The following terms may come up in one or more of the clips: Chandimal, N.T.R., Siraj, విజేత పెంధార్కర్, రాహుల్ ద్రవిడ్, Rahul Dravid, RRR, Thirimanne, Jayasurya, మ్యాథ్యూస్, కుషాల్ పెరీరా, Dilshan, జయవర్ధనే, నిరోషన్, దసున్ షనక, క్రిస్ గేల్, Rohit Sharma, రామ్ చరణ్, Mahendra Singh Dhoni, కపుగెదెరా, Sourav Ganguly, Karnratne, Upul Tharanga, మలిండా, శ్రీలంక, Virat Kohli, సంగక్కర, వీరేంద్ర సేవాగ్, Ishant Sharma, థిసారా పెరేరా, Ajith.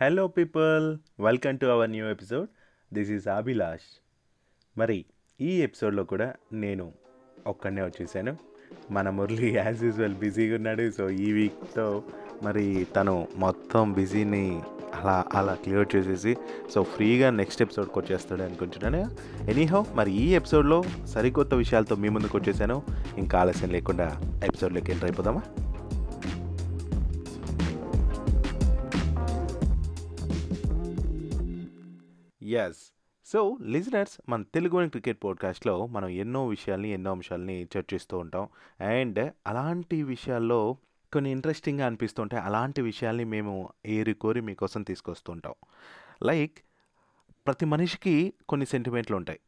Hello people, welcome to our new episode. This is Abhilash. మరి ఈ ఎపిసోడ్లో కూడా నేను ఒక్కడనే వచ్చేసాను. మన మురళి యాజ్ యూజువల్ బిజీగా ఉన్నాడు. సో ఈ వీక్తో మరి తను మొత్తం బిజీని అలా క్లియర్ చేసేసి సో ఫ్రీగా నెక్స్ట్ ఎపిసోడ్కి వచ్చేస్తాడు అనుకుంటున్నాను. ఎనీహౌ మరి ఈ ఎపిసోడ్లో సరికొత్త విషయాలతో మీ ముందుకు వచ్చేసాను. ఇంకా ఆలస్యం లేకుండా ఎపిసోడ్లోకి ఎంటర్ అయిపోదామా? ఎస్. సో లిజనర్స్, మన తెలుగు క్రికెట్ పాడ్కాస్ట్లో మనం ఎన్నో అంశాలని చర్చిస్తూ ఉంటాం. అండ్ అలాంటి విషయాల్లో కొన్ని ఇంట్రెస్టింగ్గా అనిపిస్తుంటాయి. అలాంటి విషయాల్ని మేము ఏరి కోరి మీకోసం తీసుకొస్తుంటాం. లైక్ ప్రతి మనిషికి కొన్ని సెంటిమెంట్లు ఉంటాయి.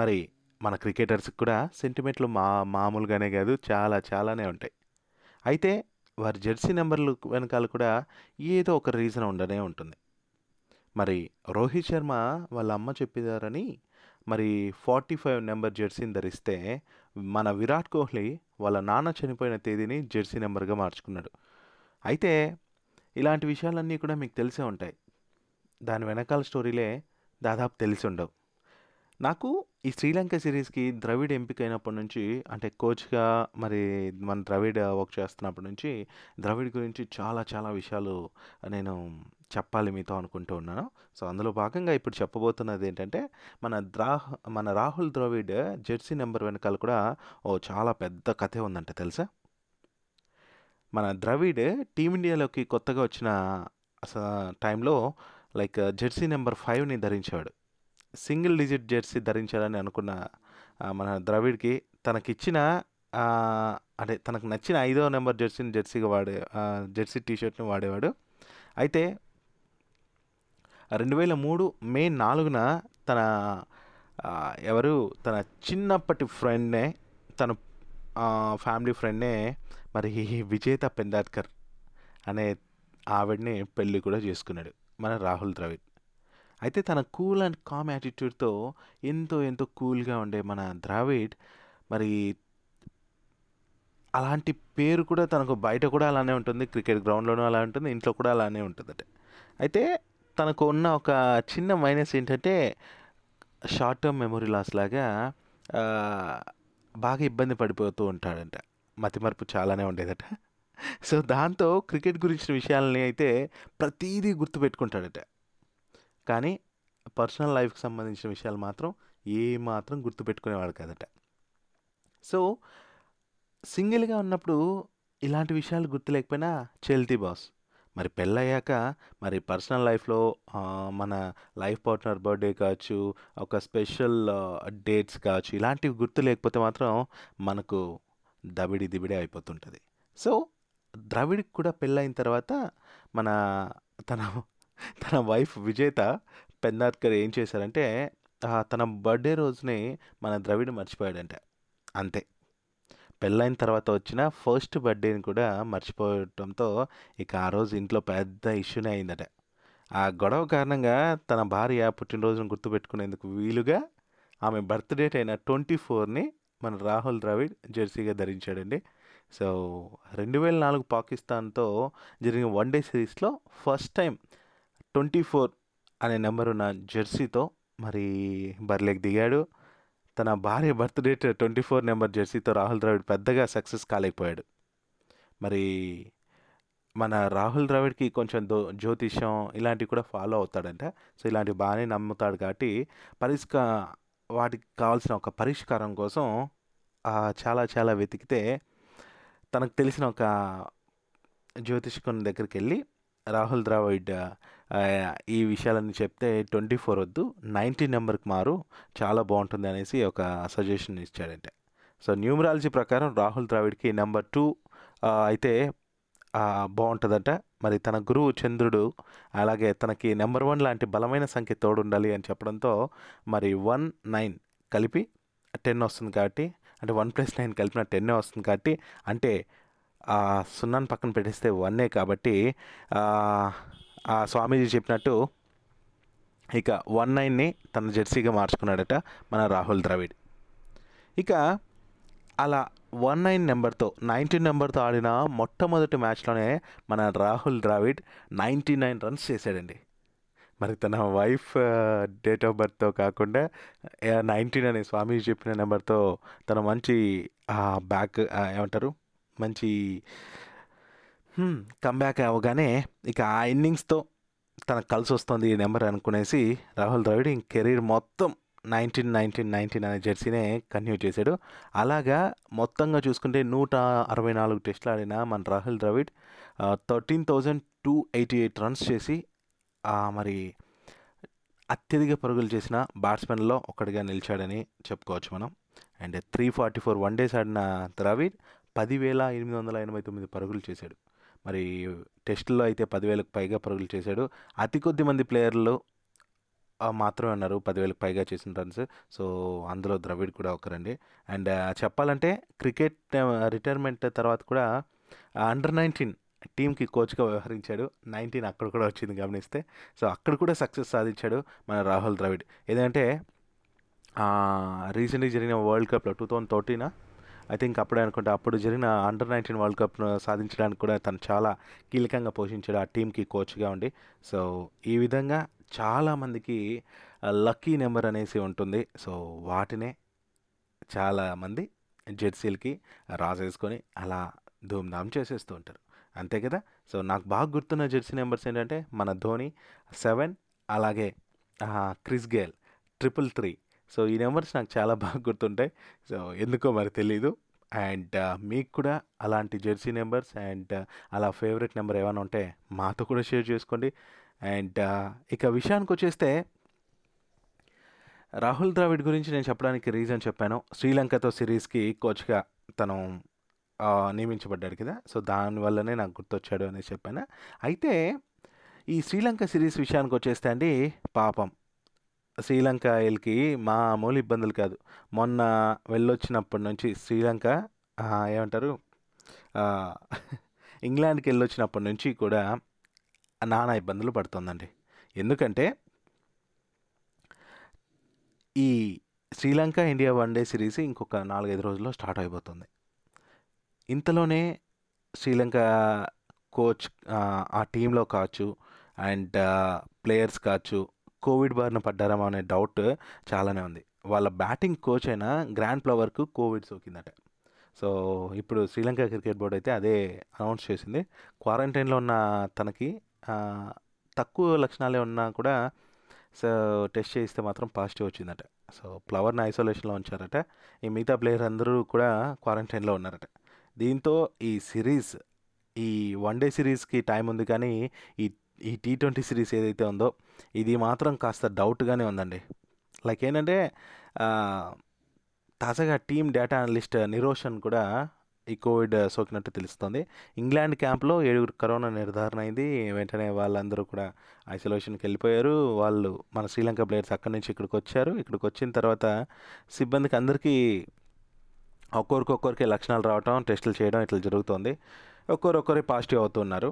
మరి మన క్రికెటర్స్కి కూడా సెంటిమెంట్లు మామూలుగానే కాదు, చాలానే ఉంటాయి. అయితే వారి జెర్సీ నెంబర్లు వెనకాల కూడా ఏదో ఒక రీజన్ ఉండనే ఉంటుంది. మరి రోహిత్ శర్మ వాళ్ళ అమ్మ చెప్పినారని మరి 45 నెంబర్ జెర్సీని ధరిస్తే, మన విరాట్ కోహ్లీ వాళ్ళ నాన్న చనిపోయిన తేదీని జెర్సీ నెంబర్గా మార్చుకున్నాడు. అయితే ఇలాంటి విషయాలన్నీ కూడా మీకు తెలిసే ఉంటాయి. దాని వెనకాల స్టోరీలే దాదాపు తెలిసి ఉండవు. నాకు ఈ శ్రీలంక సిరీస్కి ద్రవిడ్ ఎంపికైనప్పటి నుంచి, అంటే కోచ్గా మరి మన ద్రవిడ్ వర్క్ చేస్తున్నప్పటి నుంచి ద్రవిడ్ గురించి చాలా విషయాలు నేను చెప్పాలి మీతో అనుకుంటూ ఉన్నాను. సో అందులో భాగంగా ఇప్పుడు చెప్పబోతున్నది ఏంటంటే మన రాహుల్ ద్రవిడ్ జెర్సీ నెంబర్ వెనకాల కూడా చాలా పెద్ద కథే ఉందంట, తెలుసా? మన ద్రవిడ్ టీమిండియాలోకి కొత్తగా వచ్చిన టైంలో లైక్ జెర్సీ నెంబర్ 5ని ధరించాడు. సింగిల్ డిజిట్ జెర్సీ ధరించాలని అనుకున్న మన ద్రవిడ్కి తనకు నచ్చిన 5వ నెంబర్ జెర్సీ టీ షర్ట్ని వాడేవాడు. అయితే 2003 మే 4న తన చిన్నప్పటి ఫ్రెండ్నే, తన ఫ్యామిలీ ఫ్రెండ్నే మరి విజేత పెంధార్కర్ అనే ఆవిడని పెళ్ళి కూడా చేసుకున్నాడు మన రాహుల్ ద్రవిడ్. అయితే తన కూల్ అండ్ కామ్ యాటిట్యూడ్తో ఎంతో కూల్గా ఉండే మన ద్రవిడ్, మరి అలాంటి పేరు కూడా తనకు బయట కూడా అలానే ఉంటుంది, క్రికెట్ గ్రౌండ్లోనూ అలా ఉంటుంది, ఇంట్లో కూడా అలానే ఉంటుందట. అయితే తనకు ఉన్న ఒక చిన్న మైనస్ ఏంటంటే షార్ట్ టర్మ్ మెమొరీ లాస్ లాగా బాగా ఇబ్బంది పడిపోతూ ఉంటాడంట. మతిమరుపు చాలానే ఉండేదట. సో దాంతో క్రికెట్ గురించిన విషయాలని అయితే ప్రతీదీ గుర్తుపెట్టుకుంటాడట. కానీ పర్సనల్ లైఫ్కి సంబంధించిన విషయాలు మాత్రం ఏమాత్రం గుర్తుపెట్టుకునేవాడు కాదట. సో సింగిల్గా ఉన్నప్పుడు ఇలాంటి విషయాలు గుర్తులేకపోయినా చెల్తీ బాస్. మరి పెళ్ళయ్యాక మరి పర్సనల్ లైఫ్లో మన లైఫ్ పార్ట్నర్ బర్త్డే కావచ్చు, ఒక స్పెషల్ డేట్స్ కావచ్చు, ఇలాంటివి గుర్తు లేకపోతే మాత్రం మనకు దిబిడే అయిపోతుంటుంది. సో ద్రవిడ్కి కూడా పెళ్ళయిన తర్వాత తన వైఫ్ విజేత పెంధార్కర్ ఏం చేశారంటే తన బర్త్డే రోజుని మన ద్రవిడ్ మర్చిపోయాడంట. అంతే, పెళ్ళైన తర్వాత వచ్చిన ఫస్ట్ బర్త్డేని కూడా మర్చిపోవడంతో ఇక ఆ రోజు ఇంట్లో పెద్ద ఇష్యూనే అయిందట. ఆ గొడవ కారణంగా తన భార్య పుట్టినరోజును గుర్తుపెట్టుకునేందుకు వీలుగా ఆమె బర్త్డేట్ అయిన 24ని మన రాహుల్ ద్రవిడ్ జెర్సీగా ధరించాడండి. సో 2004 పాకిస్తాన్తో జరిగిన వన్డే సిరీస్లో ఫస్ట్ టైం 24 అనే నెంబర్ ఉన్న జెర్సీతో మరి బరిలోకి దిగాడు. తన భార్య బర్త్డేట్ 24 నెంబర్ జెర్సీతో రాహుల్ ద్రవిడ్ పెద్దగా సక్సెస్ కాలేకపోయాడు. మరి మన రాహుల్ ద్రవిడ్కి కొంచెం జ్యోతిష్యం ఇలాంటివి కూడా ఫాలో అవుతాడంట. సో ఇలాంటివి బాగానే నమ్ముతాడు కాబట్టి వాటికి కావాల్సిన ఒక పరిష్కారం కోసం చాలా వెతికితే తనకు తెలిసిన ఒక జ్యోతిష్కుని దగ్గరికి వెళ్ళి రాహుల్ ద్రవిడ్ ఈ విషయాలన్నీ చెప్తే 24 వద్దు, 90 నెంబర్కి మారు, చాలా బాగుంటుంది అనేసి ఒక సజెషన్ ఇచ్చాడంటే. సో న్యూమరాలజీ ప్రకారం రాహుల్ ద్రవిడ్కి నెంబర్ 2 అయితే బాగుంటుందట. మరి తన గురువు చంద్రుడు అలాగే తనకి నెంబర్ 1 లాంటి బలమైన సంఖ్య తోడు ఉండాలి అని చెప్పడంతో మరి 1, 9 కలిపి 10 వస్తుంది కాబట్టి, అంటే 1+9 కలిపిన 10 వస్తుంది కాబట్టి, అంటే ఆ 0ని పక్కన పెట్టేస్తే 1 కాబట్టి ఆ స్వామీజీ చెప్పినట్టు ఇక 19ని తన జెర్సీగా మార్చుకున్నాడట మన రాహుల్ ద్రవిడ్. ఇక అలా 19 నెంబర్తో 19 నెంబర్తో ఆడిన మొట్టమొదటి మ్యాచ్లోనే మన రాహుల్ ద్రావిడ్ 99 రన్స్ చేశాడండి. మరి తన వైఫ్ డేట్ ఆఫ్ బర్త్తో కాకుండా 19 అనే స్వామి చెప్పిన నెంబర్తో తన మంచి బ్యాక్ ఏమంటారు మంచి కంబ్యాక్ అవగానే ఇక ఆ ఇన్నింగ్స్తో తనకు కలిసి వస్తుంది ఈ నెంబర్ అనుకునేసి రాహుల్ ద్రావిడ్ ఇంక కెరీర్ మొత్తం 19 అనే జెర్సీనే కంటిన్యూ చేశాడు. అలాగా మొత్తంగా చూసుకుంటే 164 టెస్టులు ఆడిన మన రాహుల్ ద్రావిడ్ 13,288 రన్స్ చేసి మరి అత్యధిక పరుగులు చేసిన బ్యాట్స్మెన్లో ఒకటిగా నిలిచాడని చెప్పుకోవచ్చు మనం. అండ్ 344 వన్ డేస్ ఆడిన ద్రావిడ్ 10,889 పరుగులు చేశాడు. మరి టెస్టుల్లో అయితే 10,000కు పైగా పరుగులు చేశాడు. అతి కొద్ది మంది ప్లేయర్లు మాత్రమే ఉన్నారు 10,000కు పైగా చేసిన రన్స్. సో అందులో ద్రవిడ్ కూడా ఒకరండి. అండ్ చెప్పాలంటే క్రికెట్ రిటైర్మెంట్ తర్వాత కూడా అండర్-19 టీంకి కోచ్గా వ్యవహరించాడు. 19 అక్కడ కూడా వచ్చింది గమనిస్తే. సో అక్కడ కూడా సక్సెస్ సాధించాడు మన రాహుల్ ద్రవిడ్. ఏదంటే రీసెంట్గా జరిగిన వరల్డ్ కప్లో 2013 ఐ థింక్ అప్పుడే అనుకుంటే అప్పుడు జరిగిన అండర్-19 వరల్డ్ కప్ను సాధించడానికి కూడా తను చాలా కీలకంగా పోషించాడు ఆ టీంకి కోచ్గా ఉండి. సో ఈ విధంగా చాలామందికి లక్కీ నెంబర్ అనేసి ఉంటుంది. సో వాటినే చాలామంది జెర్సీలకి రాసేసుకొని అలా ధూమ్ధామ్ చేసేస్తూ ఉంటారు, అంతే కదా. సో నాకు బాగా గుర్తున్న జెర్సీ నెంబర్స్ ఏంటంటే మన ధోని 7, అలాగే క్రిస్ గేల్ 333. సో ఈ నెంబర్స్ నాకు చాలా బాగా గుర్తుంటాయి. సో ఎందుకో మరి తెలీదు. అండ్ మీకు కూడా అలాంటి జెర్సీ నెంబర్స్ అండ్ అలా ఫేవరెట్ నెంబర్ ఏమైనా ఉంటే మాతో కూడా షేర్ చేసుకోండి. అండ్ ఇక విషయానికి వచ్చేస్తే రాహుల్ ద్రావిడ్ గురించి నేను చెప్పడానికి రీజన్ చెప్పాను. శ్రీలంకతో సిరీస్కి కోచ్గా తను నియమించబడ్డాడు కదా. సో దానివల్లనే నాకు గుర్తొచ్చాడు అని చెప్పాను. అయితే ఈ శ్రీలంక సిరీస్ విషయానికి వచ్చేస్తే అండి, పాపం శ్రీలంకకి మామూలు ఇబ్బందులు కాదు. మొన్న వెళ్ళొచ్చినప్పటి నుంచి శ్రీలంక ఏమంటారు ఇంగ్లాండ్కి వెళ్ళొచ్చినప్పటి నుంచి కూడా నానా ఇబ్బందులు పడుతుందండి. ఎందుకంటే ఈ శ్రీలంక ఇండియా వన్డే సిరీస్ ఇంకొక 4-5 రోజుల్లో స్టార్ట్ అయిపోతుంది. ఇంతలోనే శ్రీలంక కోచ్ ఆ టీంలో కావచ్చు అండ్ ప్లేయర్స్ కావచ్చు కోవిడ్ బారిన పడ్డారేమో అనే డౌట్ చాలానే ఉంది. వాళ్ళ బ్యాటింగ్ కోచ్ అయిన గ్రాంట్ ఫ్లవర్కు కోవిడ్ సోకిందట. సో ఇప్పుడు శ్రీలంక క్రికెట్ బోర్డు అయితే అదే అనౌన్స్ చేసింది. క్వారంటైన్లో ఉన్న తనకి తక్కువ లక్షణాలే ఉన్నా కూడా సో టెస్ట్ చేస్తే మాత్రం పాజిటివ్ వచ్చిందట. సో ఫ్లవర్ని ఐసోలేషన్లో ఉంచారట. ఈ మిగతా ప్లేయర్ అందరూ కూడా క్వారంటైన్లో ఉన్నారట. దీంతో ఈ సిరీస్ ఈ వన్డే సిరీస్కి టైం ఉంది, కానీ ఈ T20 సిరీస్ ఏదైతే ఉందో ఇది మాత్రం కాస్త డౌట్గానే ఉందండి. లైక్ ఏంటంటే తాజాగా టీమ్ డేటా అనలిస్ట్ నిరోషన్ కూడా ఈ కోవిడ్ సోకినట్టు తెలుస్తుంది. ఇంగ్లాండ్ క్యాంప్లో 7 కరోనా నిర్ధారణ అయింది. వెంటనే వాళ్ళందరూ కూడా ఐసోలేషన్కి వెళ్ళిపోయారు. వాళ్ళు మన శ్రీలంక ప్లేయర్స్ అక్కడి నుంచి ఇక్కడికి వచ్చారు. ఇక్కడికి వచ్చిన తర్వాత సిబ్బందికి అందరికీ ఒక్కొక్కరికి లక్షణాలు రావటం, టెస్టులు చేయడం ఇట్లా జరుగుతుంది. ఒక్కొక్కరి పాజిటివ్ అవుతున్నారు.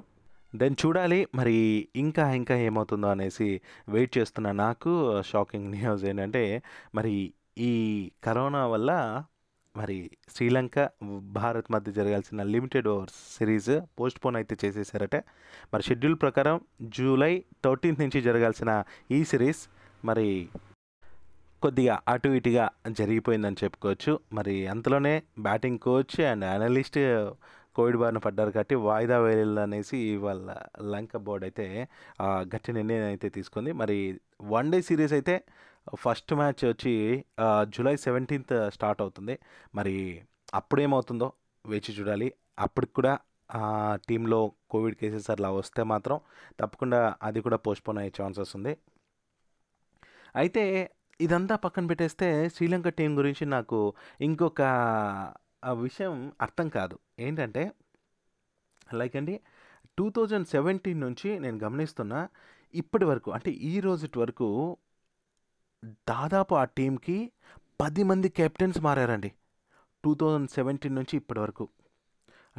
దెన్ చూడాలి మరి ఇంకా ఏమవుతుందో అనేసి వెయిట్ చేస్తున్న నాకు షాకింగ్ న్యూస్ ఏంటంటే మరి ఈ కరోనా వల్ల మరి శ్రీలంక భారత్ మధ్య జరగాల్సిన లిమిటెడ్ ఓవర్స్ సిరీస్ పోస్ట్పోన్ అయితే చేసేసారట. మరి షెడ్యూల్ ప్రకారం July 13 నుంచి జరగాల్సిన ఈ సిరీస్ మరి కొద్దిగా అటు ఇటుగా జరిగిపోయిందని చెప్పుకోవచ్చు. మరి అంతలోనే batting coach and analyst covid బారిన పడ్డారు కాబట్టి వాయిదా వేయాలి అనేసి వాళ్ళ లంక బోర్డు అయితే గట్టి నిర్ణయం అయితే తీసుకుంది. మరి వన్ డే సిరీస్ అయితే ఫస్ట్ మ్యాచ్ వచ్చి July 17 స్టార్ట్ అవుతుంది. మరి అప్పుడేమవుతుందో వేచి చూడాలి. అప్పటికి కూడా టీంలో కోవిడ్ కేసెస్ అలా వస్తే మాత్రం తప్పకుండా అది కూడా పోస్ట్పోన్ అయ్యే ఛాన్సెస్ ఉంది. అయితే ఇదంతా పక్కన పెట్టేస్తే శ్రీలంక టీం గురించి నాకు ఇంకొక విషయం అర్థం కాదు. ఏంటంటే లైక్ అండి 2017 నుంచి నేను గమనిస్తున్నా ఇప్పటి వరకు అంటే ఈ రోజుటి వరకు దాదాపు ఆ టీంకి 10 మంది కెప్టెన్స్ మారారండి. 2017 నుంచి ఇప్పటి వరకు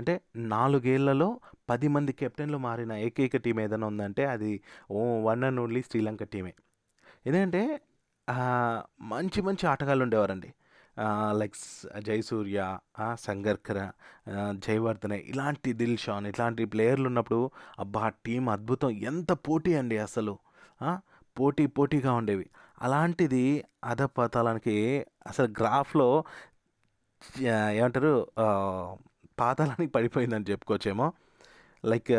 అంటే 4 ఏళ్లలో 10 మంది కెప్టెన్లు మారిన ఏకైక టీం ఏదైనా ఉందంటే అది వన్ అండ్ ఓన్లీ శ్రీలంక టీమే. ఎందుకంటే మంచి ఆటగాళ్ళు ఉండేవారండి. లైక్ జయసూర్య, సంగక్కర, జయవర్ధనే, ఇలాంటి దిల్షాన్, ఇట్లాంటి ప్లేయర్లు ఉన్నప్పుడు అబ్బా టీం అద్భుతం, ఎంత పోటీ అండి అసలు, పోటీగా ఉండేవి. అలాంటిది అధపతాలానికి అసలు గ్రాఫ్లో ఏమంటారు పాతాలానికి పడిపోయిందని చెప్పుకోవచ్చేమో. లైక్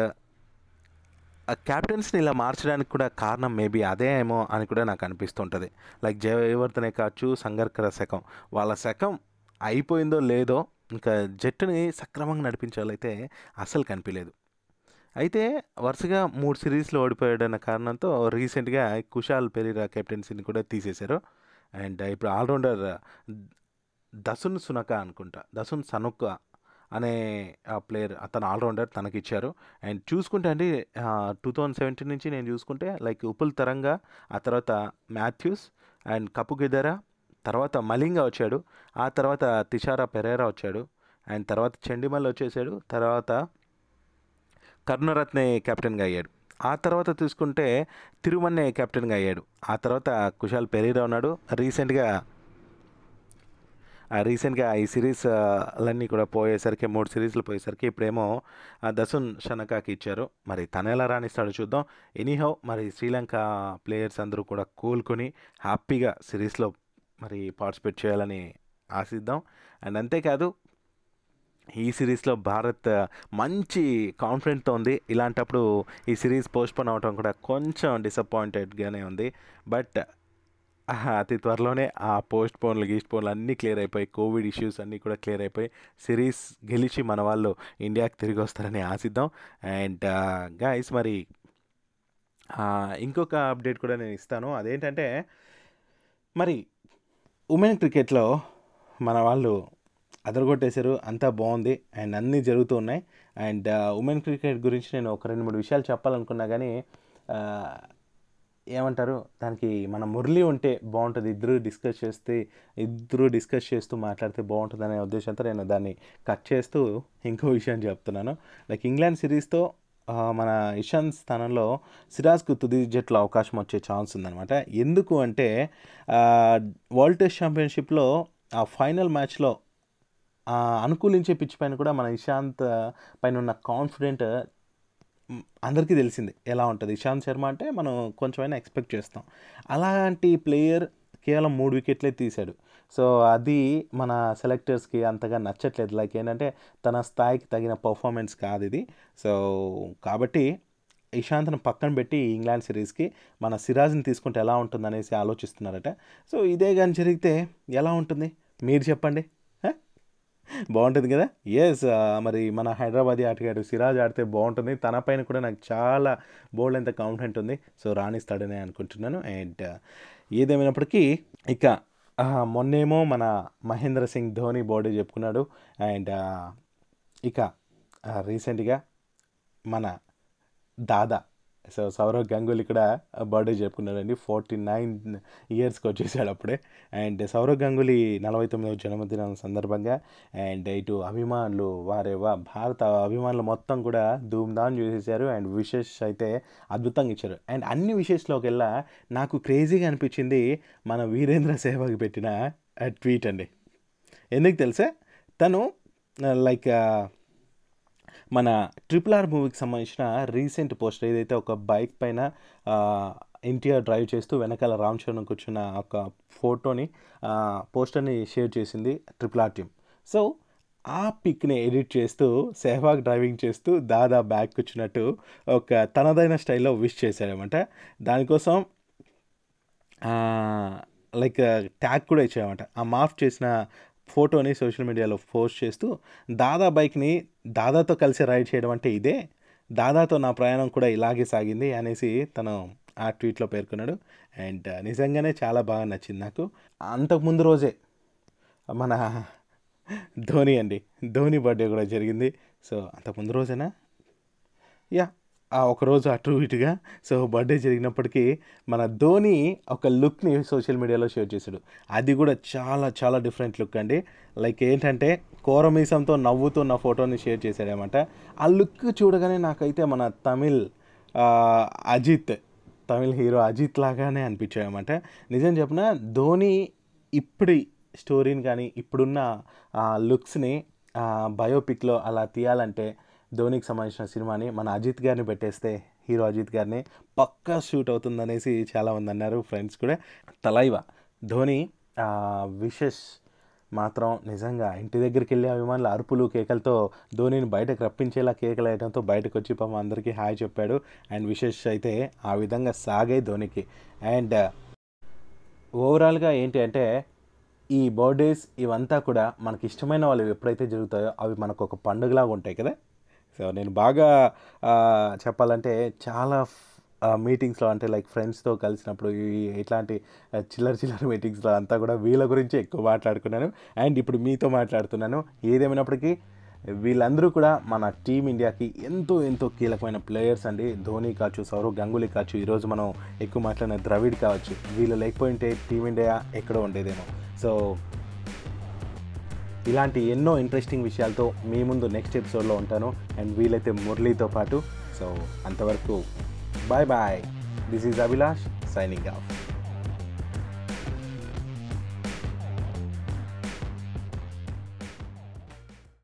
ఆ క్యాప్టెన్స్ని ఇలా మార్చడానికి కూడా కారణం మేబీ అదే ఏమో అని కూడా నాకు అనిపిస్తుంటుంది. లైక్ జయవర్ధనే కావచ్చు, సంగక్కర శకం, వాళ్ళ శకం అయిపోయిందో లేదో ఇంకా జట్టుని సక్రమంగా నడిపించాలైతే అస్సలు కనిపించలేదు. అయితే వరుసగా 3 సిరీస్లో ఓడిపోయాడన్న కారణంతో రీసెంట్గా కుషాల్ పెరీరా కెప్టెన్సీని కూడా తీసేశారు. అండ్ ఇప్పుడు ఆల్రౌండర్ దసున్ సనక అనే ప్లేయర్, అతను ఆల్రౌండర్, తనకి ఇచ్చారు. అండ్ చూసుకుంటే అండి 2017 నుంచి నేను చూసుకుంటే లైక్ ఉపుల్ తరంగా, ఆ తర్వాత మ్యాథ్యూస్ అండ్ కపుగెదెరా, తర్వాత మలిండా వచ్చాడు, ఆ తర్వాత థిసారా పెరేరా వచ్చాడు, అండ్ తర్వాత చండిమల్ వచ్చేసాడు, తర్వాత కర్ణరత్నే కెప్టెన్గా అయ్యాడు, ఆ తర్వాత చూసుకుంటే తిరుమన్నే కెప్టెన్గా అయ్యాడు, ఆ తర్వాత కుషాల్ పెరీరా ఉన్నాడు. రీసెంట్గా ఈ సిరీస్లన్నీ కూడా పోయేసరికి 3 సిరీస్లు పోయేసరికి ఇప్పుడేమో దసున్ షనకాకి ఇచ్చారు. మరి తను ఎలా రాణిస్తాడో చూద్దాం. ఎనీహౌ మరి శ్రీలంక ప్లేయర్స్ అందరూ కూడా కోలుకొని హ్యాపీగా సిరీస్లో మరి పార్టిసిపేట్ చేయాలని ఆశిద్దాం. అండ్ అంతేకాదు ఈ సిరీస్లో భారత్ మంచి కాన్ఫిడెంట్తో ఉంది. ఇలాంటప్పుడు ఈ సిరీస్ పోస్ట్పోన్ అవటం కూడా కొంచెం డిసప్పాయింటెడ్గానే ఉంది. బట్ అతి త్వరలోనే ఆ పోస్ట్పోన్లు అన్నీ క్లియర్ అయిపోయి, కోవిడ్ ఇష్యూస్ అన్నీ కూడా క్లియర్ అయిపోయి సిరీస్ గెలిచి మన వాళ్ళు ఇండియాకి తిరిగి వస్తారని ఆశిద్దాం. అండ్ గైస్ మరి ఇంకొక అప్డేట్ కూడా నేను ఇస్తాను. అదేంటంటే మరి ఉమెన్ క్రికెట్లో మన వాళ్ళు అదరగొట్టేశారు, అంతా బాగుంది అండ్ అన్నీ జరుగుతూ ఉన్నాయి. అండ్ ఉమెన్ క్రికెట్ గురించి నేను ఒక 2-3 విషయాలు చెప్పాలనుకున్నా కానీ ఏమంటారు దానికి మన మురళి ఉంటే బాగుంటుంది, ఇద్దరు డిస్కస్ చేస్తూ మాట్లాడితే బాగుంటుంది అనే ఉద్దేశంతో నేను దాన్ని కట్ చేస్తూ ఇంకో విషయం చెప్తున్నాను. లైక్ ఇంగ్లాండ్ సిరీస్తో మన ఇషాంత్ స్థానంలో సిరాజ్కు తుది జట్లో అవకాశం వచ్చే ఛాన్స్ ఉందన్నమాట. ఎందుకు అంటే వరల్డ్ టెస్ట్ ఛాంపియన్షిప్లో ఆ ఫైనల్ మ్యాచ్లో అనుకూలించే పిచ్ పైన కూడా మన ఇషాంత్ పైన ఉన్న కాన్ఫిడెంట్ అందరికీ తెలిసింది ఎలా ఉంటుంది. ఇషాంత్ శర్మ అంటే మనం కొంచెమైనా ఎక్స్పెక్ట్ చేస్తాం. అలాంటి ప్లేయర్ కేవలం 3 వికెట్లే తీశాడు. సో అది మన సెలెక్టర్స్కి అంతగా నచ్చట్లేదు. లైక్ ఏంటంటే తన స్థాయికి తగిన పర్ఫార్మెన్స్ కాదు ఇది. సో కాబట్టి ఇషాంత్ను పక్కన పెట్టి ఇంగ్లాండ్ సిరీస్కి మన సిరాజ్ని తీసుకుంటే ఎలా ఉంటుందనేసి ఆలోచిస్తున్నారట. సో ఇదే కానీ జరిగితే ఎలా ఉంటుంది మీరు చెప్పండి, బాగుంటుంది కదా? ఎస్, మరి మన హైదరాబాదీ ఆటగాడు సిరాజ్ ఆడితే బాగుంటుంది. తన పైన కూడా నాకు చాలా బోల్డ్ అంత కాన్ఫిడెంట్ ఉంది. సో రాణిస్తాడని అనుకుంటున్నాను. అండ్ ఏదేమైనప్పటికీ ఇక మొన్నేమో మన మహేంద్ర సింగ్ ధోని బర్త్డే చెప్పుకున్నాడు. అండ్ ఇక రీసెంట్గా మన దాదా సౌరవ్ గంగూలీ కూడా బర్త్డే చెప్పుకున్నాడండి. 49 ఇయర్స్కి వచ్చేసాడు అప్పుడే. అండ్ సౌరవ్ గంగూలీ 49వ జన్మదినం సందర్భంగా అండ్ ఇటు అభిమానులు వారేవా భారత అభిమానులు మొత్తం కూడా ధూమ్ధామ్ చేసేసారు. అండ్ విషెస్ అయితే అద్భుతంగా ఇచ్చారు. అండ్ అన్ని విషెస్లోకెల్లా నాకు క్రేజీగా అనిపించింది మన వీరేంద్ర సేవాగ్ పెట్టిన ట్వీట్ అండి. ఎందుకు తెలుసా, తను లైక్ మన RRR మూవీకి సంబంధించిన రీసెంట్ పోస్టర్ ఏదైతే ఒక బైక్ పైన N.T.R. డ్రైవ్ చేస్తూ వెనకాల రామ్ చరణ్ కూర్చున్న ఒక ఫోటోని పోస్టర్ని షేర్ చేసింది RRR టీమ్. సో ఆ పిక్ని ఎడిట్ చేస్తూ సెహ్వాగ్ డ్రైవింగ్ చేస్తూ దాదా బ్యాక్ కూర్చున్నట్టు ఒక తనదైన స్టైల్లో విష్ చేశాడనమాట. దానికోసం లైక్ ట్యాగ్ కూడా ఇచ్చాడనమాట. ఆ మార్ఫ్ చేసిన ఫోటోని సోషల్ మీడియాలో పోస్ట్ చేస్తూ దాదా బైక్ని దాదాతో కలిసి రైడ్ చేయడం అంటే ఇదే, దాదాతో నా ప్రయాణం కూడా ఇలాగే సాగింది అనేసి తను ఆ ట్వీట్లో పేర్కొన్నాడు. అండ్ నిజంగానే చాలా బాగా నచ్చింది నాకు. అంతకుముందు రోజే మన ధోని అండి, ధోని బర్త్డే కూడా జరిగింది. సో అంతకుముందు రోజేనా, యా ఒకరోజు అటు ఇటుగా సో బర్త్డే జరిగినప్పటికీ మన ధోని ఒక లుక్ని సోషల్ మీడియాలో షేర్ చేశాడు. అది కూడా చాలా డిఫరెంట్ లుక్ అండి. లైక్ ఏంటంటే కోరమీసంతో నవ్వుతూ నా ఫోటోని షేర్ చేశాడనమాట. ఆ లుక్ చూడగానే నాకైతే మన తమిళ హీరో అజిత్ లాగానే అనిపించాడనమాట. నిజం చెప్పిన ధోని ఇప్పుడు స్టోరీని కానీ ఇప్పుడున్న లుక్స్ని బయోపిక్లో అలా తీయాలంటే ధోనికి సంబంధించిన సినిమాని మన అజిత్ గారిని పెట్టేస్తే, హీరో అజిత్ గారిని పక్కా షూట్ అవుతుందనేసి చాలామంది అన్నారు, ఫ్రెండ్స్ కూడా. తలైవ ధోని విషెస్ మాత్రం నిజంగా ఇంటి దగ్గరికి వెళ్ళే అభిమానుల అరుపులు కేకలతో ధోనిని బయటకు రప్పించేలా కేకలు వేయడంతో బయటకు వచ్చి పాపం అందరికీ హాయ్ చెప్పాడు. అండ్ విశేష్ అయితే ఆ విధంగా సాగే ధోనికి. అండ్ ఓవరాల్గా ఏంటి అంటే ఈ బర్త్డేస్ ఇవంతా కూడా మనకి ఇష్టమైన వాళ్ళు ఎప్పుడైతే జరుగుతాయో అవి మనకు ఒక పండుగలాగా ఉంటాయి కదా. సో నేను బాగా చెప్పాలంటే చాలా మీటింగ్స్లో అంటే లైక్ ఫ్రెండ్స్తో కలిసినప్పుడు ఇట్లాంటి చిల్లర మీటింగ్స్లో అంతా కూడా వీళ్ళ గురించి ఎక్కువ మాట్లాడుకున్నాను. అండ్ ఇప్పుడు మీతో మాట్లాడుతున్నాను. ఏదేమైనప్పటికీ వీళ్ళందరూ కూడా మన టీమిండియాకి ఎంతో ఎంతో కీలకమైన ప్లేయర్స్ అండి. ధోని కావచ్చు, సౌరవ్ గంగూలీ కావచ్చు, ఈరోజు మనం ఎక్కువ మాట్లాడిన ద్రవిడ్ కావచ్చు. వీళ్ళు లేకపోయింటే టీమిండియా ఎక్కడో ఉండేదేమో. సో ఇలాంటి ఎన్నో ఇంట్రెస్టింగ్ విషయాలతో మీ ముందు నెక్స్ట్ ఎపిసోడ్లో ఉంటాను. అండ్ వీలైతే మురళీతో పాటు. సో అంతవరకు bye bye. This is Abhilash signing off.